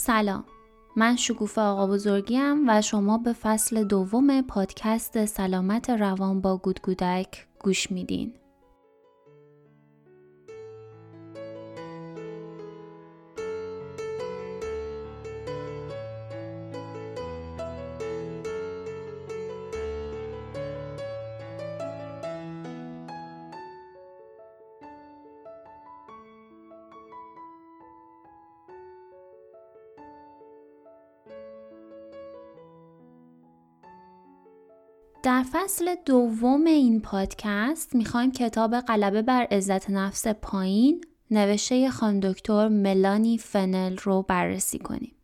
سلام، من شکوفه آقابزرگیم و شما به فصل دوم پادکست سلامت روان با گودگودک گوش میدین. در فصل دوم این پادکست میخوایم کتاب غلبه بر عزت نفس پایین نوشته خانم دکتر ملانی فنل رو بررسی کنیم.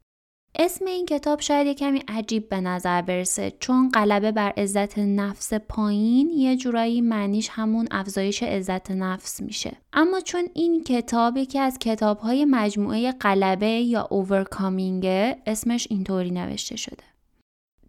اسم این کتاب شاید یه کمی عجیب به نظر برسه چون غلبه بر عزت نفس پایین یه جورایی معنیش همون افزایش عزت نفس میشه. اما چون این کتاب یکی از کتاب‌های مجموعه غلبه یا Overcoming اسمش اینطوری نوشته شده.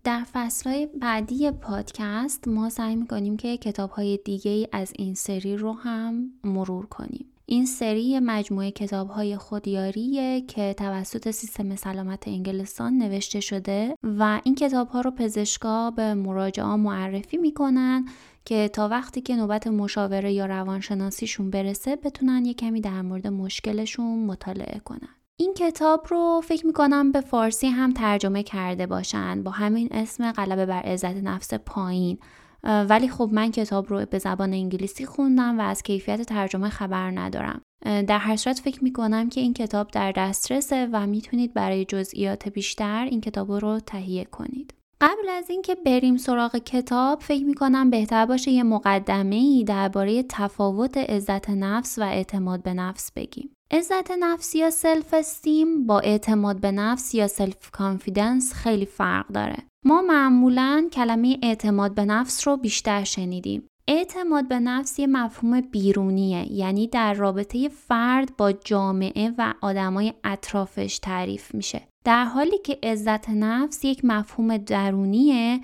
در فصلهای بعدی پادکست ما سعی می‌کنیم که کتاب‌های دیگه‌ای از این سری رو هم مرور کنیم. این سری مجموعه کتاب‌های خودیاریه که توسط سیستم سلامت انگلستان نوشته شده و این کتاب‌ها رو پزشکا به مراجعان معرفی می‌کنن که تا وقتی که نوبت مشاوره یا روانشناسیشون برسه بتونن یه کمی در مورد مشکلشون مطالعه کنن. این کتاب رو فکر میکنم به فارسی هم ترجمه کرده باشن با همین اسم غلبه بر عزت نفس پایین، ولی خب من کتاب رو به زبان انگلیسی خوندم و از کیفیت ترجمه خبر ندارم. در هر صورت فکر میکنم که این کتاب در دسترسه و میتونید برای جزئیات بیشتر این کتاب رو تهیه کنید. قبل از اینکه بریم سراغ کتاب فکر میکنم بهتر باشه یه مقدمه‌ای درباره تفاوت عزت نفس و اعتماد به نفس بگیم. عزت نفس یا سلف استیم با اعتماد به نفس یا سلف کانفیدنس خیلی فرق داره. ما معمولاً کلمه اعتماد به نفس رو بیشتر شنیدیم. اعتماد به نفس یه مفهوم بیرونیه، یعنی در رابطه فرد با جامعه و آدمای اطرافش تعریف میشه. در حالی که عزت نفس یک مفهوم درونیه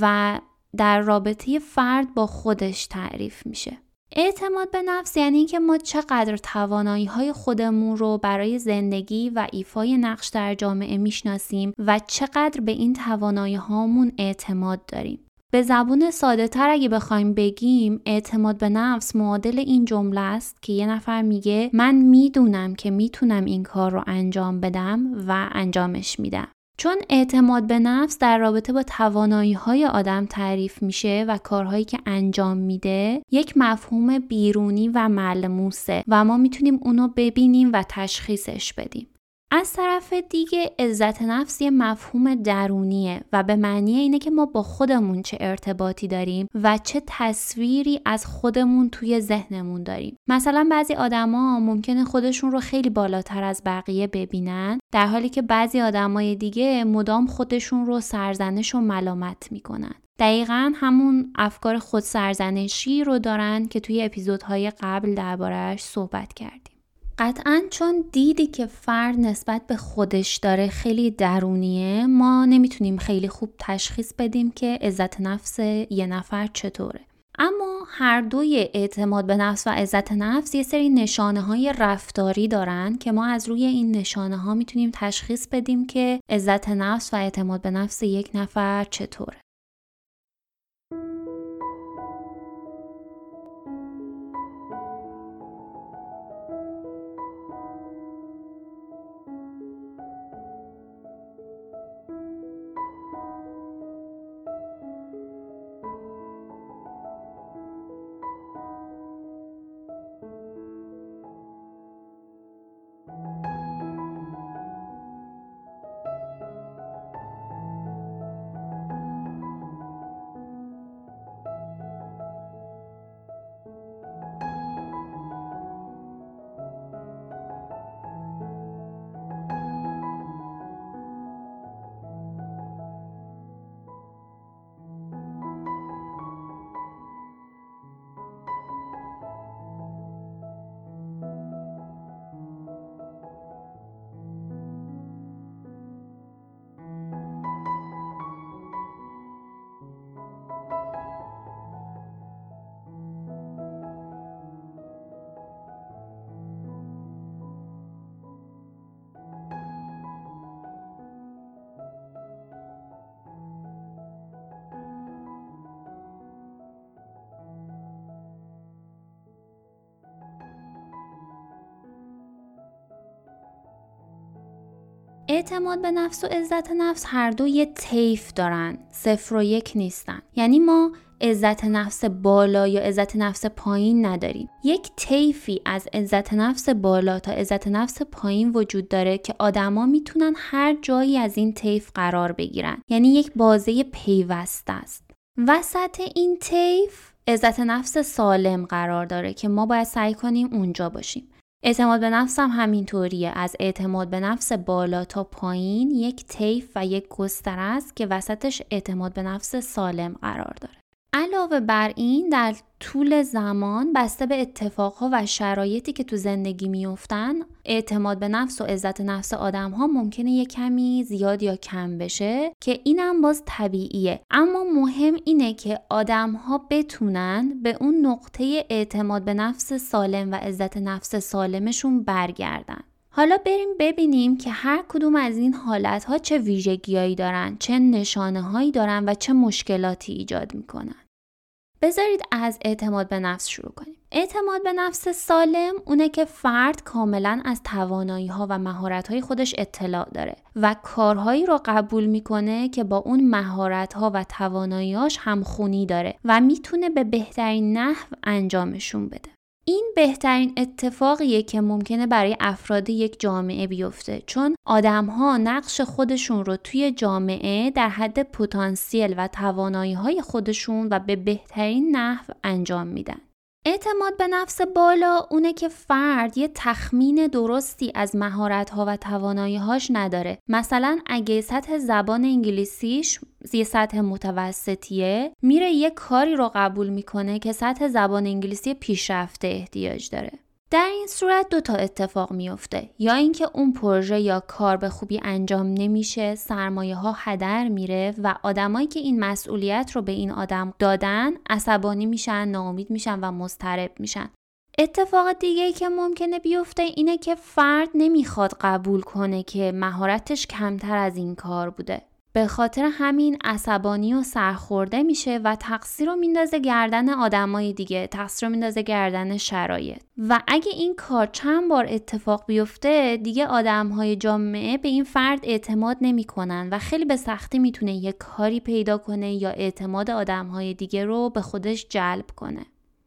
و در رابطه فرد با خودش تعریف میشه. اعتماد به نفس یعنی این که ما چقدر توانایی‌های خودمون رو برای زندگی و ایفای نقش در جامعه میشناسیم و چقدر به این توانایی‌هامون اعتماد داریم. به زبون ساده‌تر اگه بخوایم بگیم اعتماد به نفس معادل این جمله است که یه نفر میگه من میدونم که میتونم این کار رو انجام بدم و انجامش میدم. چون اعتماد به نفس در رابطه با توانایی‌های آدم تعریف میشه و کارهایی که انجام میده، یک مفهوم بیرونی و ملموسه و ما میتونیم اونو ببینیم و تشخیصش بدیم. از طرف دیگه عزت نفس یه مفهوم درونیه و به معنی اینه که ما با خودمون چه ارتباطی داریم و چه تصویری از خودمون توی ذهنمون داریم. مثلا بعضی آدما ممکنه خودشون رو خیلی بالاتر از بقیه ببینن، در حالی که بعضی آدمای دیگه مدام خودشون رو سرزنش و ملامت میکنن. دقیقاً همون افکار خود سرزنشی رو دارن که توی اپیزودهای قبل درباره‌اش صحبت کردیم. قطعاً چون دیدی که فرد نسبت به خودش داره خیلی درونیه، ما نمیتونیم خیلی خوب تشخیص بدیم که عزت نفس یه نفر چطوره. اما هر دوی اعتماد به نفس و عزت نفس یه سری نشانه‌های رفتاری دارن که ما از روی این نشانه‌ها میتونیم تشخیص بدیم که عزت نفس و اعتماد به نفس یک نفر چطوره. اعتماد به نفس و عزت نفس هر دو یه طیف دارن، 0 و 1 نیستن. یعنی ما عزت نفس بالا یا عزت نفس پایین نداریم. یک طیفی از عزت نفس بالا تا عزت نفس پایین وجود داره که آدما میتونن هر جایی از این طیف قرار بگیرن. یعنی یک بازه پیوسته است. وسط این طیف عزت نفس سالم قرار داره که ما باید سعی کنیم اونجا باشیم. اعتماد به نفس هم همینطوریه، از اعتماد به نفس بالا تا پایین یک طیف و یک گستره است که وسطش اعتماد به نفس سالم قرار داره. علاوه بر این در طول زمان بسته به اتفاقها و شرایطی که تو زندگی میفتن اعتماد به نفس و عزت نفس آدم ها ممکنه یه کمی زیاد یا کم بشه که اینم باز طبیعیه. اما مهم اینه که آدم ها بتونن به اون نقطه اعتماد به نفس سالم و عزت نفس سالمشون برگردن. حالا بریم ببینیم که هر کدوم از این حالتها چه ویژگیایی دارن، چه نشانه هایی دارن و چه مشکلاتی ایجاد میکنن. بذارید از اعتماد به نفس شروع کنیم. اعتماد به نفس سالم اونه که فرد کاملا از توانایی‌ها و مهارت‌های خودش اطلاع داره و کارهایی رو قبول می‌کنه که با اون مهارت‌ها و توانایی‌هاش همخونی داره و می‌تونه به بهترین نحو انجامشون بده. این بهترین اتفاقیه که ممکنه برای افراد یک جامعه بیفته، چون آدم‌ها نقش خودشون رو توی جامعه در حد پتانسیل و توانایی‌های خودشون و به بهترین نحو انجام میدن. اعتماد به نفس بالا اونه که فرد یه تخمین درستی از مهارت‌ها و توانایی‌هاش نداره. مثلا اگه سطح زبان انگلیسیش یه سطح متوسطیه، میره یه کاری رو قبول میکنه که سطح زبان انگلیسی پیشرفته احتیاج داره. در این صورت 2 تا اتفاق میفته، یا اینکه اون پروژه یا کار به خوبی انجام نمیشه، سرمایه ها هدر میره و آدمایی که این مسئولیت رو به این آدم دادن عصبانی میشن، ناامید میشن و مضطرب میشن. اتفاق دیگه‌ای که ممکنه بیفته اینه که فرد نمیخواد قبول کنه که مهارتش کمتر از این کار بوده. به خاطر همین عصبانی و سرخورده میشه و تقصیر رو میندازه گردن آدمای دیگه، تقصیر رو میندازه گردن شرایط. و اگه این کار چند بار اتفاق بیفته، دیگه آدمهای جامعه به این فرد اعتماد نمیکنن و خیلی به سختی میتونه یه کاری پیدا کنه یا اعتماد آدمهای دیگه رو به خودش جلب کنه.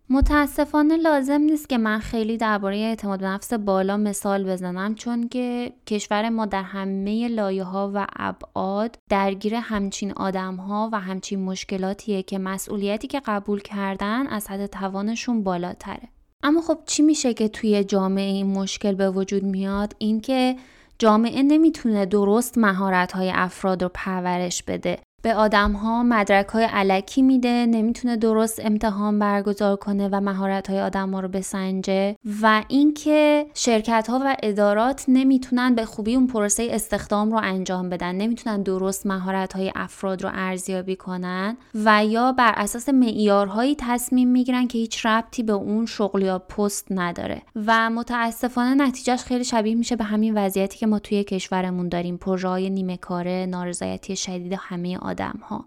متاسفانه لازم نیست که من خیلی درباره اعتماد به نفس بالا مثال بزنم، چون که کشور ما در همه لایه‌ها و ابعاد درگیر همچین آدم‌ها و همچین مشکلاتیه که مسئولیتی که قبول کردن از حد توانشون بالاتره. اما خب چی میشه که توی جامعه این مشکل به وجود میاد؟ این که جامعه نمیتونه درست مهارت‌های افراد رو پرورش بده. به آدم‌ها مدرک‌های الکی میده، نمیتونه درست امتحان برگزار کنه و مهارت‌های آدم‌ها رو بسنجه و اینکه شرکت‌ها و ادارات نمیتونن به خوبی اون پروسه استخدام رو انجام بدن، نمیتونن درست مهارت‌های افراد رو ارزیابی کنن و یا بر اساس معیارهایی تصمیم میگیرن که هیچ ربطی به اون شغل یا پست نداره و متأسفانه نتیجهش خیلی شبیه میشه به همین وضعیتی که ما توی کشورمون داریم، پروژه‌های نیمه کاره، نارضایتی شدید همه آدم‌ها.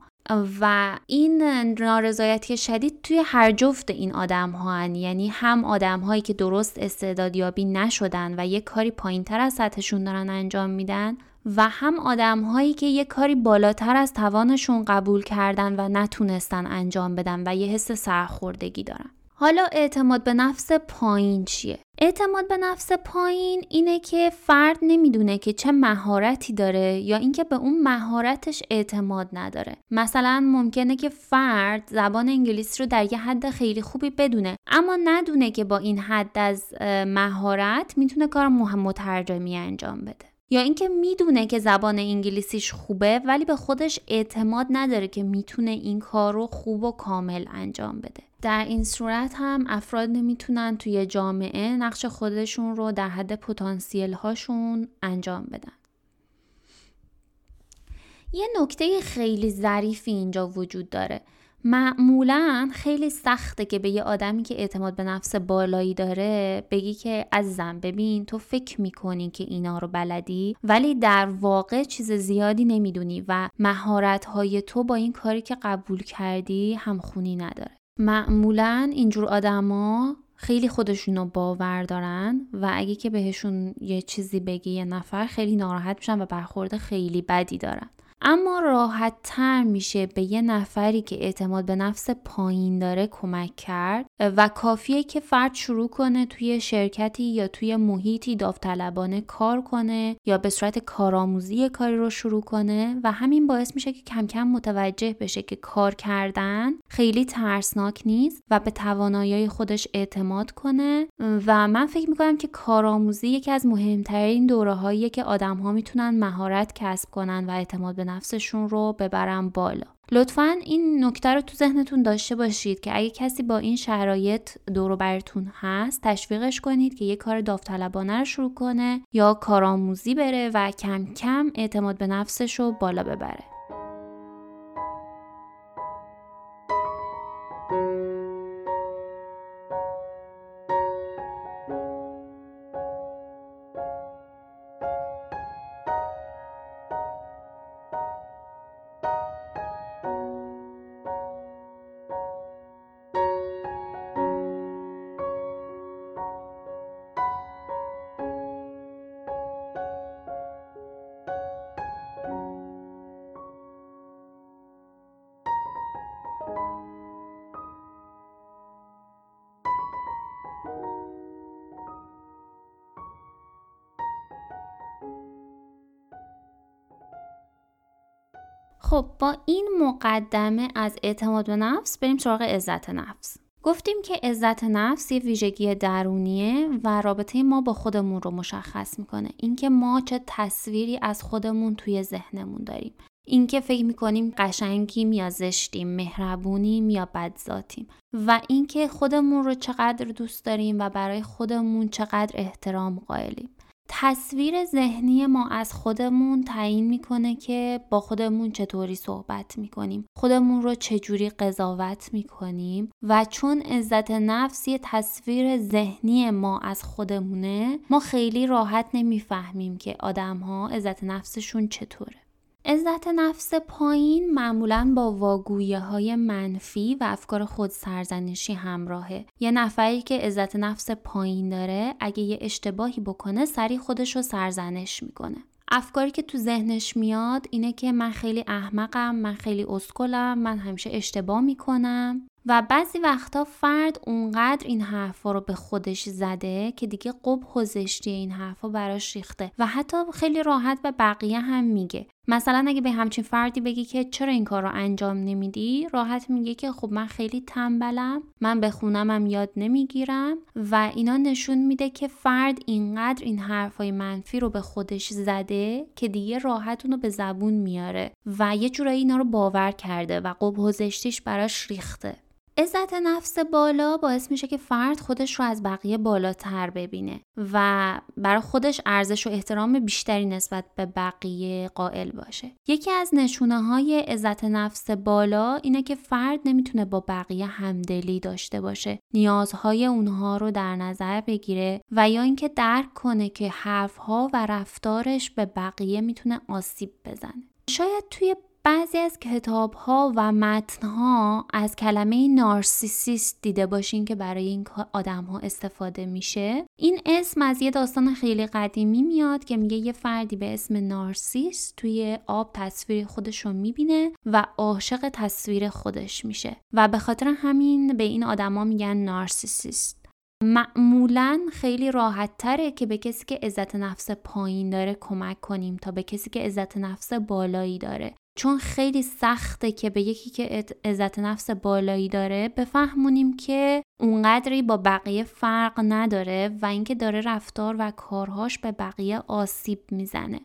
و این نارضایتی شدید توی هر جفت این آدم‌ها هن. یعنی هم آدم‌هایی که درست استعدادیابی نشدن و یک کاری پایین‌تر از سطحشون دارن انجام میدن و هم آدم‌هایی که یک کاری بالاتر از توانشون قبول کردن و نتونستن انجام بدن و یه حس سرخوردگی دارن. حالا اعتماد به نفس پایین چیه؟ اعتماد به نفس پایین اینه که فرد نمیدونه که چه مهارتی داره یا اینکه به اون مهارتش اعتماد نداره. مثلا ممکنه که فرد زبان انگلیسی رو در یه حد خیلی خوبی بدونه، اما ندونه که با این حد از مهارت میتونه کار مترجمی انجام بده. یا اینکه میدونه که زبان انگلیسیش خوبه ولی به خودش اعتماد نداره که میتونه این کار رو خوب و کامل انجام بده. در این صورت هم افراد نمیتونن توی جامعه نقش خودشون رو در حد پتانسیل هاشون انجام بدن. یه نکته خیلی ظریفی اینجا وجود داره. معمولا خیلی سخته که به یه آدمی که اعتماد به نفس بالایی داره بگی که عزیزم ببین تو فکر میکنی که اینا رو بلدی ولی در واقع چیز زیادی نمیدونی و مهارت‌های تو با این کاری که قبول کردی همخونی نداره. معمولا اینجور آدما خیلی خودشونو باور دارن و اگه که بهشون یه چیزی بگی یه نفر خیلی ناراحت میشن و برخورد خیلی بدی دارن. اما راحت تر میشه به یه نفری که اعتماد به نفس پایین داره کمک کرد و کافیه که فرد شروع کنه توی شرکتی یا توی محیطی داوطلبانه کار کنه یا به صورت کارآموزی کاری رو شروع کنه و همین باعث میشه که کم کم متوجه بشه که کار کردن خیلی ترسناک نیست و به توانایی خودش اعتماد کنه. و من فکر میکنم که کارآموزی یکی از مهمترین دوره‌هاییه که آدم‌ها میتونن مهارت کسب کنن و اعتماد به نفسشون رو ببرن بالا. لطفاً این نکته رو تو ذهنتون داشته باشید که اگه کسی با این شرایط دور و برتون هست تشویقش کنید که یه کار داوطلبانه رو شروع کنه یا کارآموزی بره و کم کم اعتماد به نفسش رو بالا ببره. خب با این مقدمه از اعتماد به نفس بریم سراغ عزت نفس. گفتیم که عزت نفس یه ویژگی درونیه و رابطه ما با خودمون رو مشخص میکنه. اینکه ما چه تصویری از خودمون توی ذهنمون داریم. اینکه فکر میکنیم قشنگیم یا زشتیم، مهربونیم یا بدذاتیم و اینکه خودمون رو چقدر دوست داریم و برای خودمون چقدر احترام قائلیم. تصویر ذهنی ما از خودمون تعیین میکنه که با خودمون چطوری صحبت میکنیم، خودمون رو چجوری قضاوت میکنیم و چون عزت نفس یه تصویر ذهنی ما از خودمونه، ما خیلی راحت نمیفهمیم که آدم‌ها عزت نفسشون چطوره. عزت نفس پایین معمولاً با واگویی‌های منفی و افکار خود سرزنشی همراهه. یه نفری که عزت نفس پایین داره اگه یه اشتباهی بکنه سریع خودش رو سرزنش میکنه. افکاری که تو ذهنش میاد اینه که من خیلی احمقم، من خیلی اسکلم، من همیشه اشتباه میکنم و بعضی وقتا فرد اونقدر این حرفا رو به خودش زده که دیگه قبح و زشتی این حرفا براش ریخته و حتی خیلی راحت به بقیه هم میگه. مثلا اگه به همچین فردی بگی که چرا این کار رو انجام نمیدی، راحت میگه که خب من خیلی تنبلم، من به خونمم یاد نمیگیرم و اینا نشون میده که فرد اینقدر این حرفای منفی رو به خودش زده که دیگه راحت اونو به زبون میاره و یه جورایی اینا رو باور کرده و قبح و زشتیش براش ریخته. عزت نفس بالا باعث میشه که فرد خودش رو از بقیه بالاتر ببینه و برای خودش ارزش و احترام بیشتری نسبت به بقیه قائل باشه. یکی از نشونه‌های عزت نفس بالا اینه که فرد نمیتونه با بقیه همدلی داشته باشه، نیازهای اونها رو در نظر بگیره و یا اینکه درک کنه که حرفها و رفتارش به بقیه میتونه آسیب بزنه. شاید توی بعضی از کتاب‌ها و متن‌ها از کلمه نارسیسیست دیده باشین که برای این آدم‌ها استفاده میشه. این اسم از یه داستان خیلی قدیمی میاد که میگه یه فردی به اسم نارسیس توی آب تصویر خودش رو میبینه و عاشق تصویر خودش میشه و به خاطر همین به این آدم‌ها میگن نارسیسیست. معمولاً خیلی راحت تره که به کسی که عزت نفس پایین داره کمک کنیم تا به کسی که عزت نفس بالایی داره، چون خیلی سخته که به یکی که عزت نفس بالایی داره بفهمونیم که اونقدری با بقیه فرق نداره و اینکه داره رفتار و کارهاش به بقیه آسیب میزنه.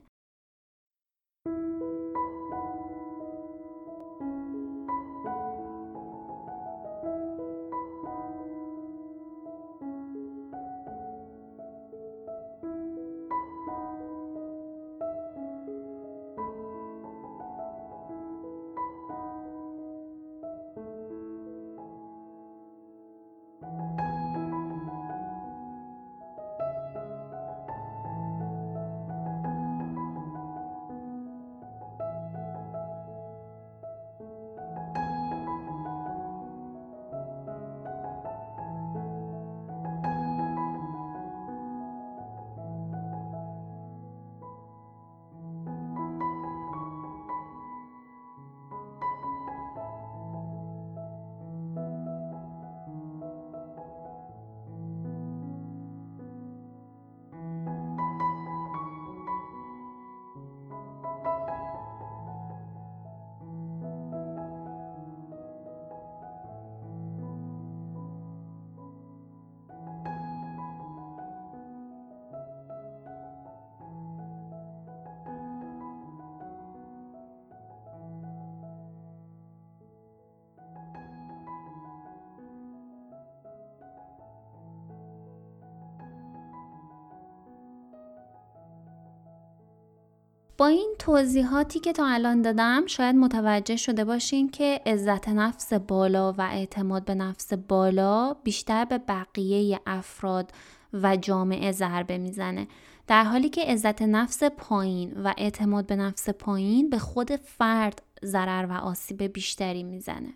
با این توضیحاتی که تا الان دادم شاید متوجه شده باشین که عزت نفس بالا و اعتماد به نفس بالا بیشتر به بقیه افراد و جامعه ضربه میزنه، در حالی که عزت نفس پایین و اعتماد به نفس پایین به خود فرد ضرر و آسیب بیشتری میزنه.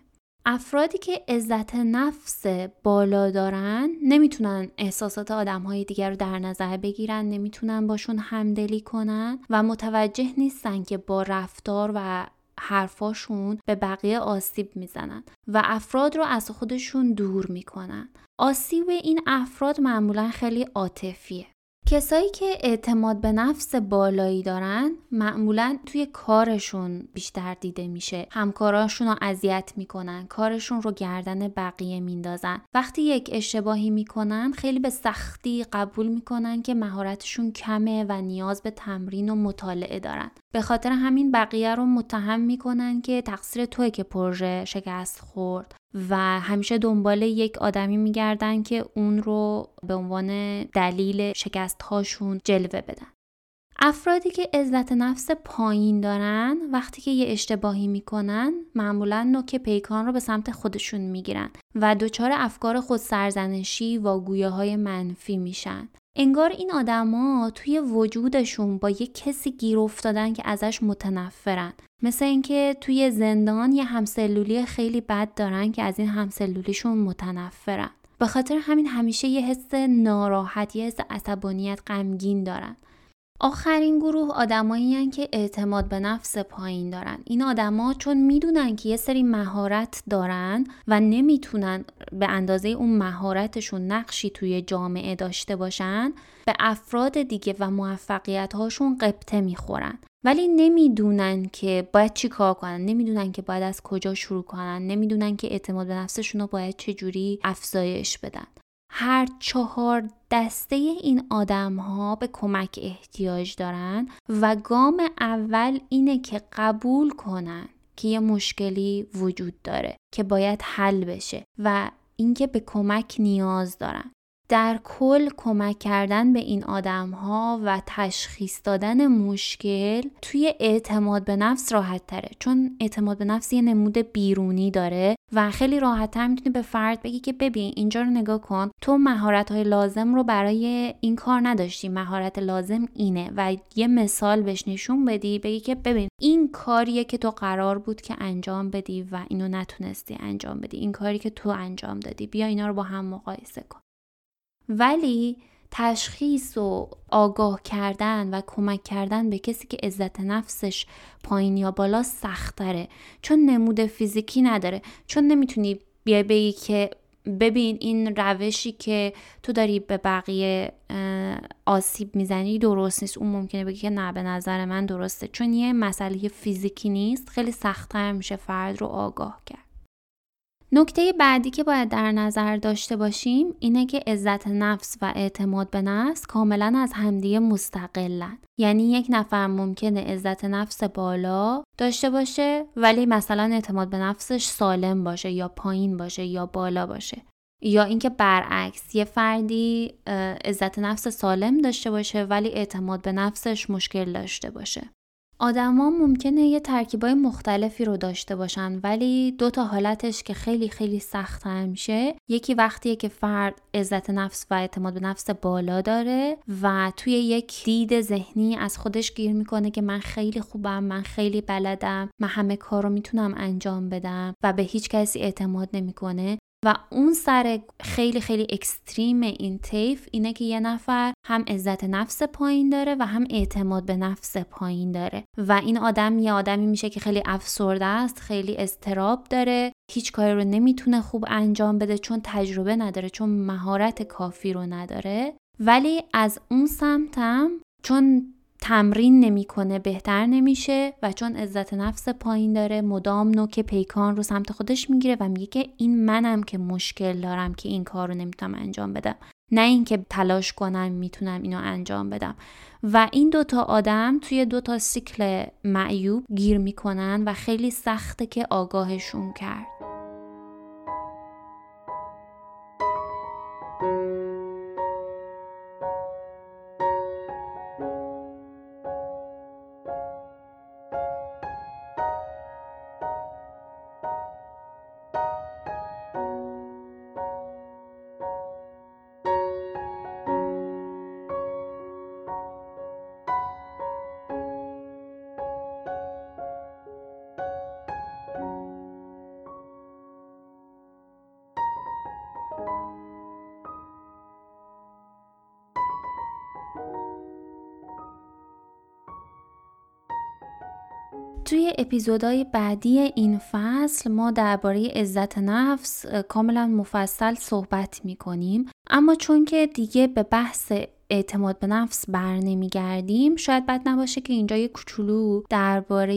افرادی که عزت نفس بالا دارن نمیتونن احساسات آدمهای دیگر رو در نظر بگیرن، نمیتونن باشون همدلی کنن و متوجه نیستن که با رفتار و حرفاشون به بقیه آسیب میزنن و افراد رو از خودشون دور میکنن. آسیب این افراد معمولا خیلی عاطفیه. کسایی که اعتماد به نفس بالایی دارن معمولاً توی کارشون بیشتر دیده میشه. همکاراشون رو اذیت میکنن، کارشون رو گردن بقیه میندازن. وقتی یک اشتباهی میکنن خیلی به سختی قبول میکنن که مهارتشون کمه و نیاز به تمرین و مطالعه دارن. به خاطر همین بقیه رو متهم میکنن که تقصیر توئه که پروژه شکست خورد و همیشه دنبال یک آدمی میگردن که اون رو به عنوان دلیل شکست‌هاشون جلوه بدن. افرادی که عزت نفس پایین دارن وقتی که یه اشتباهی میکنن معمولا نوک پیکان رو به سمت خودشون میگیرن و دچار افکار خودسرزنشی و گویه‌های منفی میشن. انگار این آدما توی وجودشون با یه کسی گیر افتادن که ازش متنفرن، مثل اینکه توی زندان یه همسلولی خیلی بد دارن که از این همسلولیشون متنفرن. به خاطر همین همیشه یه حس ناراحتی، حس عصبانیت، غمگین دارن. آخرین گروه آدمایی هستن که اعتماد به نفس پایین دارن. این آدما چون میدونن که یه سری مهارت دارن و نمیتونن به اندازه اون مهارتشون نقشی توی جامعه داشته باشن، به افراد دیگه و موفقیت هاشون غبطه میخورن، ولی نمیدونن که باید چی کار کنن، نمیدونن که باید از کجا شروع کنن، نمیدونن که اعتماد به نفسشون رو باید چجوری افزایش بدن. هر 4 دسته این آدم ها به کمک احتیاج دارن و گام اول اینه که قبول کنن که یه مشکلی وجود داره که باید حل بشه و اینکه به کمک نیاز دارن. در کل کمک کردن به این آدم ها و تشخیص دادن مشکل توی اعتماد به نفس راحت تره، چون اعتماد به نفس یه نمود بیرونی داره و خیلی راحت تر میتونی به فرد بگی که ببین اینجا رو نگاه کن، تو مهارت های لازم رو برای این کار نداشتی، مهارت لازم اینه، و یه مثال بهش نشون بدی، بگی که ببین این کاریه که تو قرار بود که انجام بدی و اینو نتونستی انجام بدی، این کاری که تو انجام دادی، بیا اینا رو با هم مقایسه کن. ولی تشخیص و آگاه کردن و کمک کردن به کسی که عزت نفسش پایین یا بالا سخت‌تره، چون نمود فیزیکی نداره، چون نمیتونی بیای بگی که ببین این روشی که تو داری به بقیه آسیب میزنی درست نیست. اون ممکنه بگی که نه به نظر من درسته، چون یه مسئله فیزیکی نیست خیلی سخت‌تر میشه فرد رو آگاه کرد. نکته بعدی که باید در نظر داشته باشیم اینه که عزت نفس و اعتماد به نفس کاملا از همدیگه مستقلن. یعنی یک نفر ممکنه عزت نفس بالا داشته باشه ولی مثلا اعتماد به نفسش سالم باشه یا پایین باشه یا بالا باشه، یا اینکه برعکس یه فردی عزت نفس سالم داشته باشه ولی اعتماد به نفسش مشکل داشته باشه. آدما ممکنه یه ترکیبای مختلفی رو داشته باشن، ولی 2 تا حالتش که خیلی خیلی سخت میشه، یکی وقتیه که فرد عزت نفس و اعتماد به نفس بالا داره و توی یک دید ذهنی از خودش گیر میکنه که من خیلی خوبم، من خیلی بلدم، من همه کار رو میتونم انجام بدم و به هیچ کسی اعتماد نمیکنه. و اون سر خیلی خیلی اکستریم این طیف اینه که یه نفر هم عزت نفس پایین داره و هم اعتماد به نفس پایین داره و این آدم یه آدمی میشه که خیلی افسرده است، خیلی اضطراب داره، هیچ کاری رو نمیتونه خوب انجام بده چون تجربه نداره، چون مهارت کافی رو نداره. ولی از اون سمتم چون تمرین نمیکنه بهتر نمیشه و چون عزت نفس پایین داره مدام نوک پیکان رو سمت خودش میگیره و میگه که این منم که مشکل دارم که این کار رو نمیتونم انجام بدم، نه اینکه تلاش کنم میتونم اینو انجام بدم. و این 2 تا آدم توی 2 تا سیکل معیوب گیر میکنن و خیلی سخته که آگاهشون کرد. توی اپیزودهای بعدی این فصل ما درباره عزت نفس کاملا مفصل صحبت می‌کنیم، اما چون که دیگه به بحث اعتماد به نفس برنمیگردیم، شاید بد نباشه که اینجا یه کوچولو درباره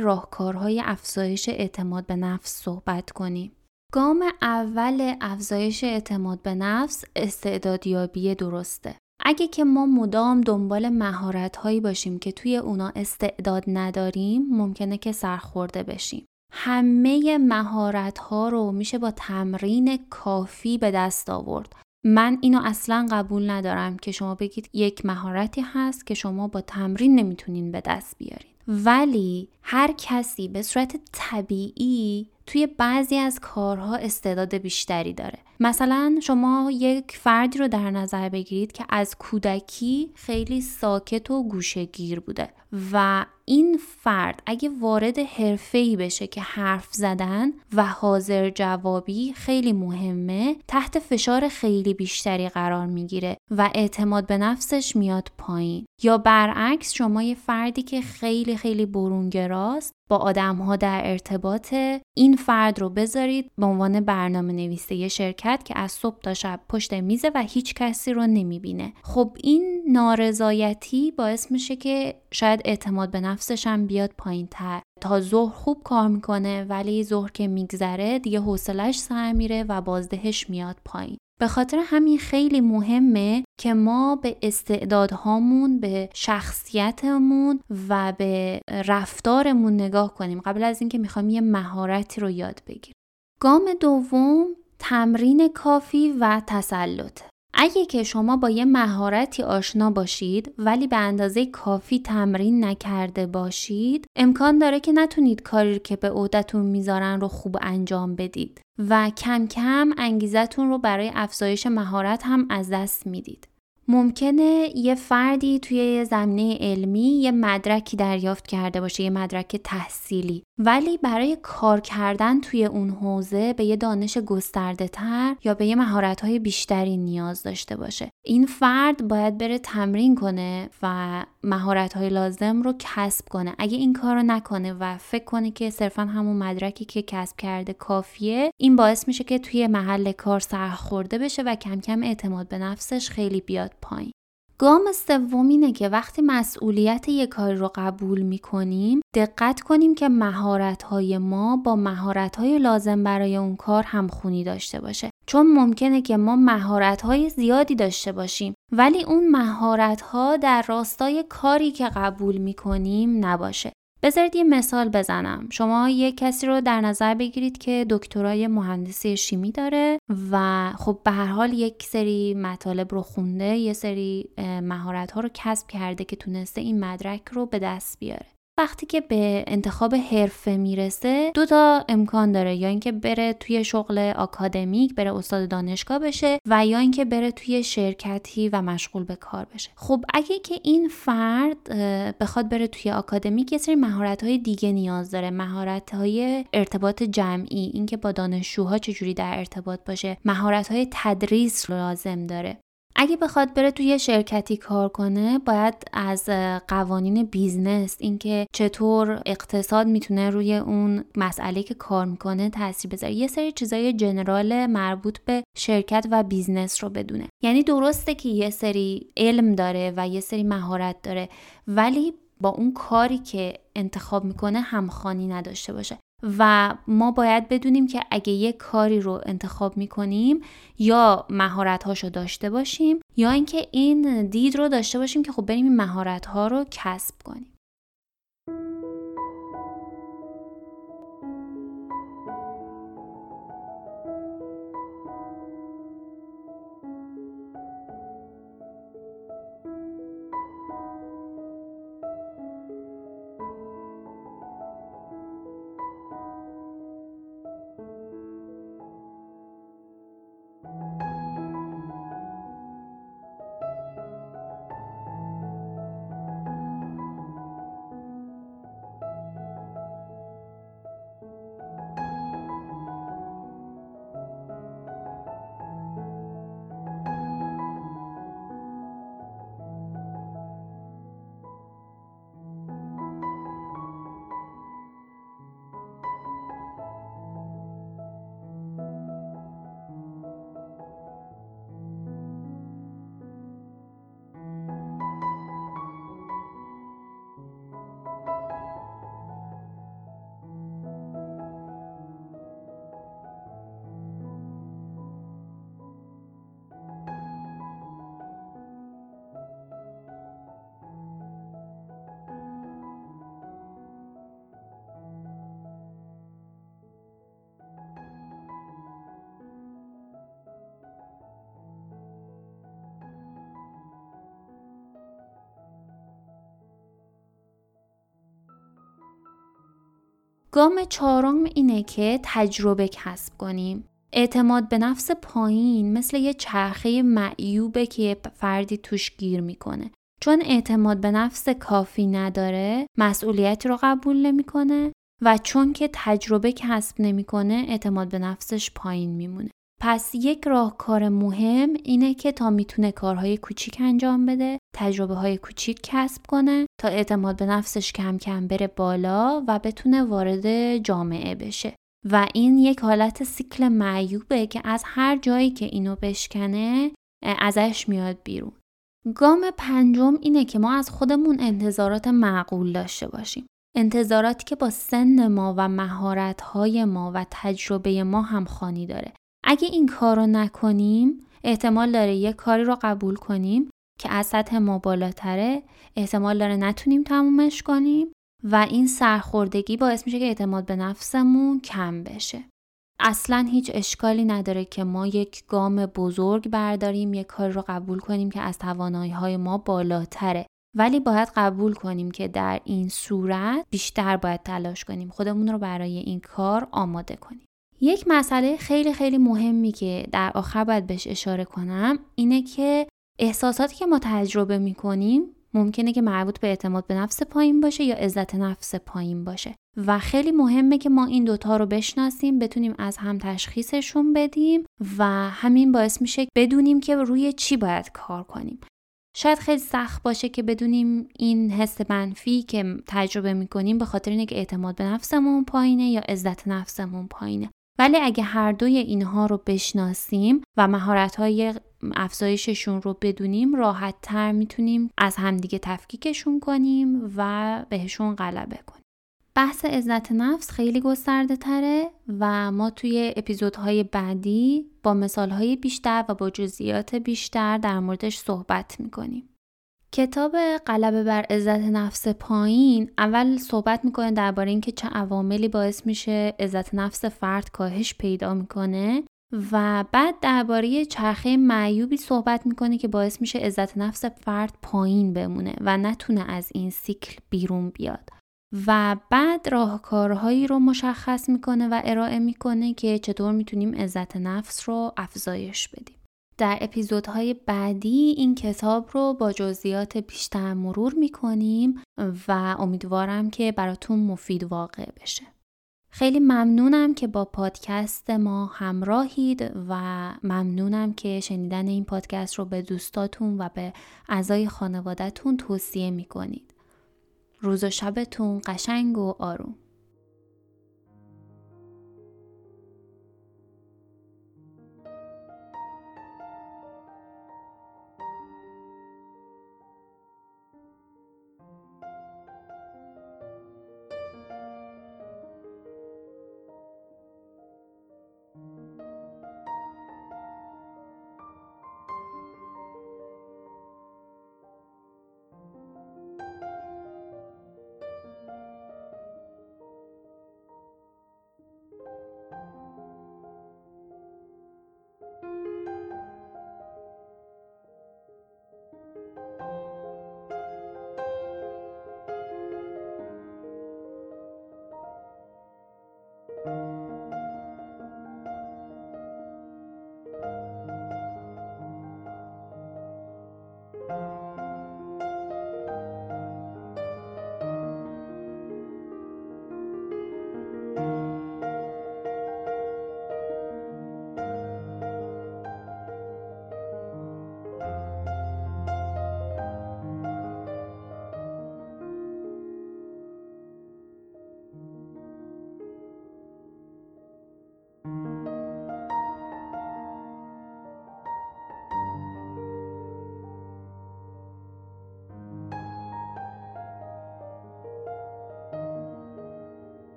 راهکارهای افزایش اعتماد به نفس صحبت کنیم. گام اول افزایش اعتماد به نفس استعدادیابی درسته. اگه که ما مدام دنبال مهارت‌هایی باشیم که توی اونا استعداد نداریم، ممکنه که سرخورده بشیم. همه مهارت‌ها رو میشه با تمرین کافی به دست آورد. من اینو اصلا قبول ندارم که شما بگید یک مهارتی هست که شما با تمرین نمیتونین به دست بیارین. ولی هر کسی به صورت طبیعی توی بعضی از کارها استعداد بیشتری داره. مثلا شما یک فردی رو در نظر بگیرید که از کودکی خیلی ساکت و گوشه‌گیر بوده و این فرد اگه وارد حرفه‌ای بشه که حرف زدن و حاضر جوابی خیلی مهمه، تحت فشار خیلی بیشتری قرار میگیره و اعتماد به نفسش میاد پایین. یا برعکس، شما یه فردی که خیلی برونگراست با آدم‌ها در ارتباطه، این فرد رو بذارید به عنوان برنامه‌نویس یه شرکت که از صبح تا شب پشت میزه و هیچ کسی رو نمیبینه. خب این نارضایتی باعث میشه که شاید اعتماد به نفسش هم بیاد پایین‌تر. تا ظهر خوب کار میکنه ولی ظهر که میگذره دیگه حوصله‌اش سر میره و بازدهش میاد پایین. به خاطر همین خیلی مهمه که ما به استعدادهامون، به شخصیتمون و به رفتارمون نگاه کنیم قبل از اینکه میخوایم یه مهارتی رو یاد بگیریم. گام دوم، تمرین کافی و تسلط. اگه که شما با یه مهارتی آشنا باشید ولی به اندازه کافی تمرین نکرده باشید، امکان داره که نتونید کاری که به عهده‌تون میذارن رو خوب انجام بدید و کم کم انگیزتون رو برای افزایش مهارت هم از دست میدید. ممکنه یه فردی توی یه زمینه علمی یه مدرکی دریافت کرده باشه، یه مدرک تحصیلی، ولی برای کار کردن توی اون حوزه به یه دانش گسترده تر یا به یه مهارت‌های بیشتری نیاز داشته باشه. این فرد باید بره تمرین کنه و مهارت‌های لازم رو کسب کنه. اگه این کار رو نکنه و فکر کنه که صرفاً همون مدرکی که کسب کرده کافیه، این باعث میشه که توی محل کار سرخورده بشه و کم کم اعتماد به نفسش خیلی بیاد پایین. گام سوم اینه که وقتی مسئولیت یک کاری رو قبول می‌کنیم، دقت کنیم که مهارت‌های ما با مهارت‌های لازم برای اون کار همخوانی داشته باشه. چون ممکنه که ما مهارت‌های زیادی داشته باشیم ولی اون مهارت‌ها در راستای کاری که قبول می‌کنیم نباشه. بذارید یه مثال بزنم. شما یه کسی رو در نظر بگیرید که دکترای مهندسی شیمی داره و خب به هر حال یک سری مطالب رو خونده، یه سری مهارت‌ها رو کسب کرده که تونسته این مدرک رو به دست بیاره. وقتی که به انتخاب حرفه میرسه، 2 امکان داره: یا اینکه بره توی شغل آکادمیک، بره استاد دانشگاه بشه، و یا اینکه بره توی شرکتی و مشغول به کار بشه. خب اگه که این فرد بخواد بره توی آکادمیک، یه سری مهارت‌های دیگه نیاز داره: مهارت‌های ارتباط جمعی، اینکه با دانشجوها چجوری در ارتباط باشه، مهارت‌های تدریس لازم داره. اگه بخواد بره توی شرکتی کار کنه، باید از قوانین بیزنس، اینکه چطور اقتصاد میتونه روی اون مسئله که کار میکنه تاثیر بذاره، یه سری چیزای جنرال مربوط به شرکت و بیزنس رو بدونه. یعنی درسته که یه سری علم داره و یه سری مهارت داره ولی با اون کاری که انتخاب میکنه همخوانی نداشته باشه. و ما باید بدونیم که اگه یه کاری رو انتخاب میکنیم، یا مهارت‌هاشو داشته باشیم یا اینکه این دید رو داشته باشیم که خب بریم این مهارت‌ها رو کسب کنیم. گام چهارم اینه که تجربه کسب کنیم. اعتماد به نفس پایین مثل یه چرخه معیوبه که فردی توش گیر میکنه. چون اعتماد به نفس کافی نداره، مسئولیتی رو قبول نمیکنه و چون که تجربه کسب نمیکنه، اعتماد به نفسش پایین میمونه. پس یک راهکار مهم اینه که تا میتونه کارهای کوچیک انجام بده، تجربه های کوچیک کسب کنه تا اعتماد به نفسش کم کم بره بالا و بتونه وارد جامعه بشه. و این یک حالت سیکل معیوبه که از هر جایی که اینو بشکنه ازش میاد بیرون. گام پنجم اینه که ما از خودمون انتظارات معقول داشته باشیم. انتظاراتی که با سن ما و مهارت‌های ما و تجربه ما همخوانی داره. اگه این کار رو نکنیم، احتمال داره یک کاری رو قبول کنیم که از سطح ما بالاتره، احتمال داره نتونیم تمومش کنیم و این سرخوردگی باعث میشه که اعتماد به نفسمون کم بشه. اصلاً هیچ اشکالی نداره که ما یک گام بزرگ برداریم، یک کار رو قبول کنیم که از توانایی‌های ما بالاتره. ولی باید قبول کنیم که در این صورت بیشتر باید تلاش کنیم، خودمون رو برای این کار آماده کنیم. یک مسئله خیلی مهمی که در آخر باید بهش اشاره کنم اینه که احساساتی که ما تجربه می‌کنیم ممکنه که مربوط به اعتماد به نفس پایین باشه یا عزت نفس پایین باشه و خیلی مهمه که ما این دوتا رو بشناسیم، بتونیم از هم تشخیصشون بدیم و همین باعث میشه بدونیم که روی چی باید کار کنیم. شاید خیلی سخت باشه که بدونیم این حس منفی که تجربه میکنیم به خاطر اینه که اعتماد به نفسمون پایینه یا عزت نفسمون پایینه، ولی اگه هر دوی اینها رو بشناسیم و مهارت‌های افزایششون رو بدونیم، راحت‌تر میتونیم از همدیگه تفکیکشون کنیم و بهشون غلبه کنیم. بحث عزت نفس خیلی گسترده تره و ما توی اپیزودهای بعدی با مثالهای بیشتر و با جزئیات بیشتر در موردش صحبت میکنیم. کتاب غلبه بر عزت نفس پایین اول صحبت میکنه درباره اینکه چه عواملی باعث میشه عزت نفس فرد کاهش پیدا میکنه و بعد درباره چرخه معیوبی صحبت میکنه که باعث میشه عزت نفس فرد پایین بمونه و نتونه از این سیکل بیرون بیاد. و بعد راهکارهایی رو مشخص میکنه و ارائه میکنه که چطور میتونیم عزت نفس رو افزایش بدیم. در اپیزودهای بعدی این کتاب رو با جزئیات بیشتر مرور میکنیم و امیدوارم که براتون مفید واقع بشه. خیلی ممنونم که با پادکست ما همراهید و ممنونم که شنیدن این پادکست رو به دوستاتون و به اعضای خانواده‌تون توصیه میکنید. روز و شبتون قشنگ و آروم.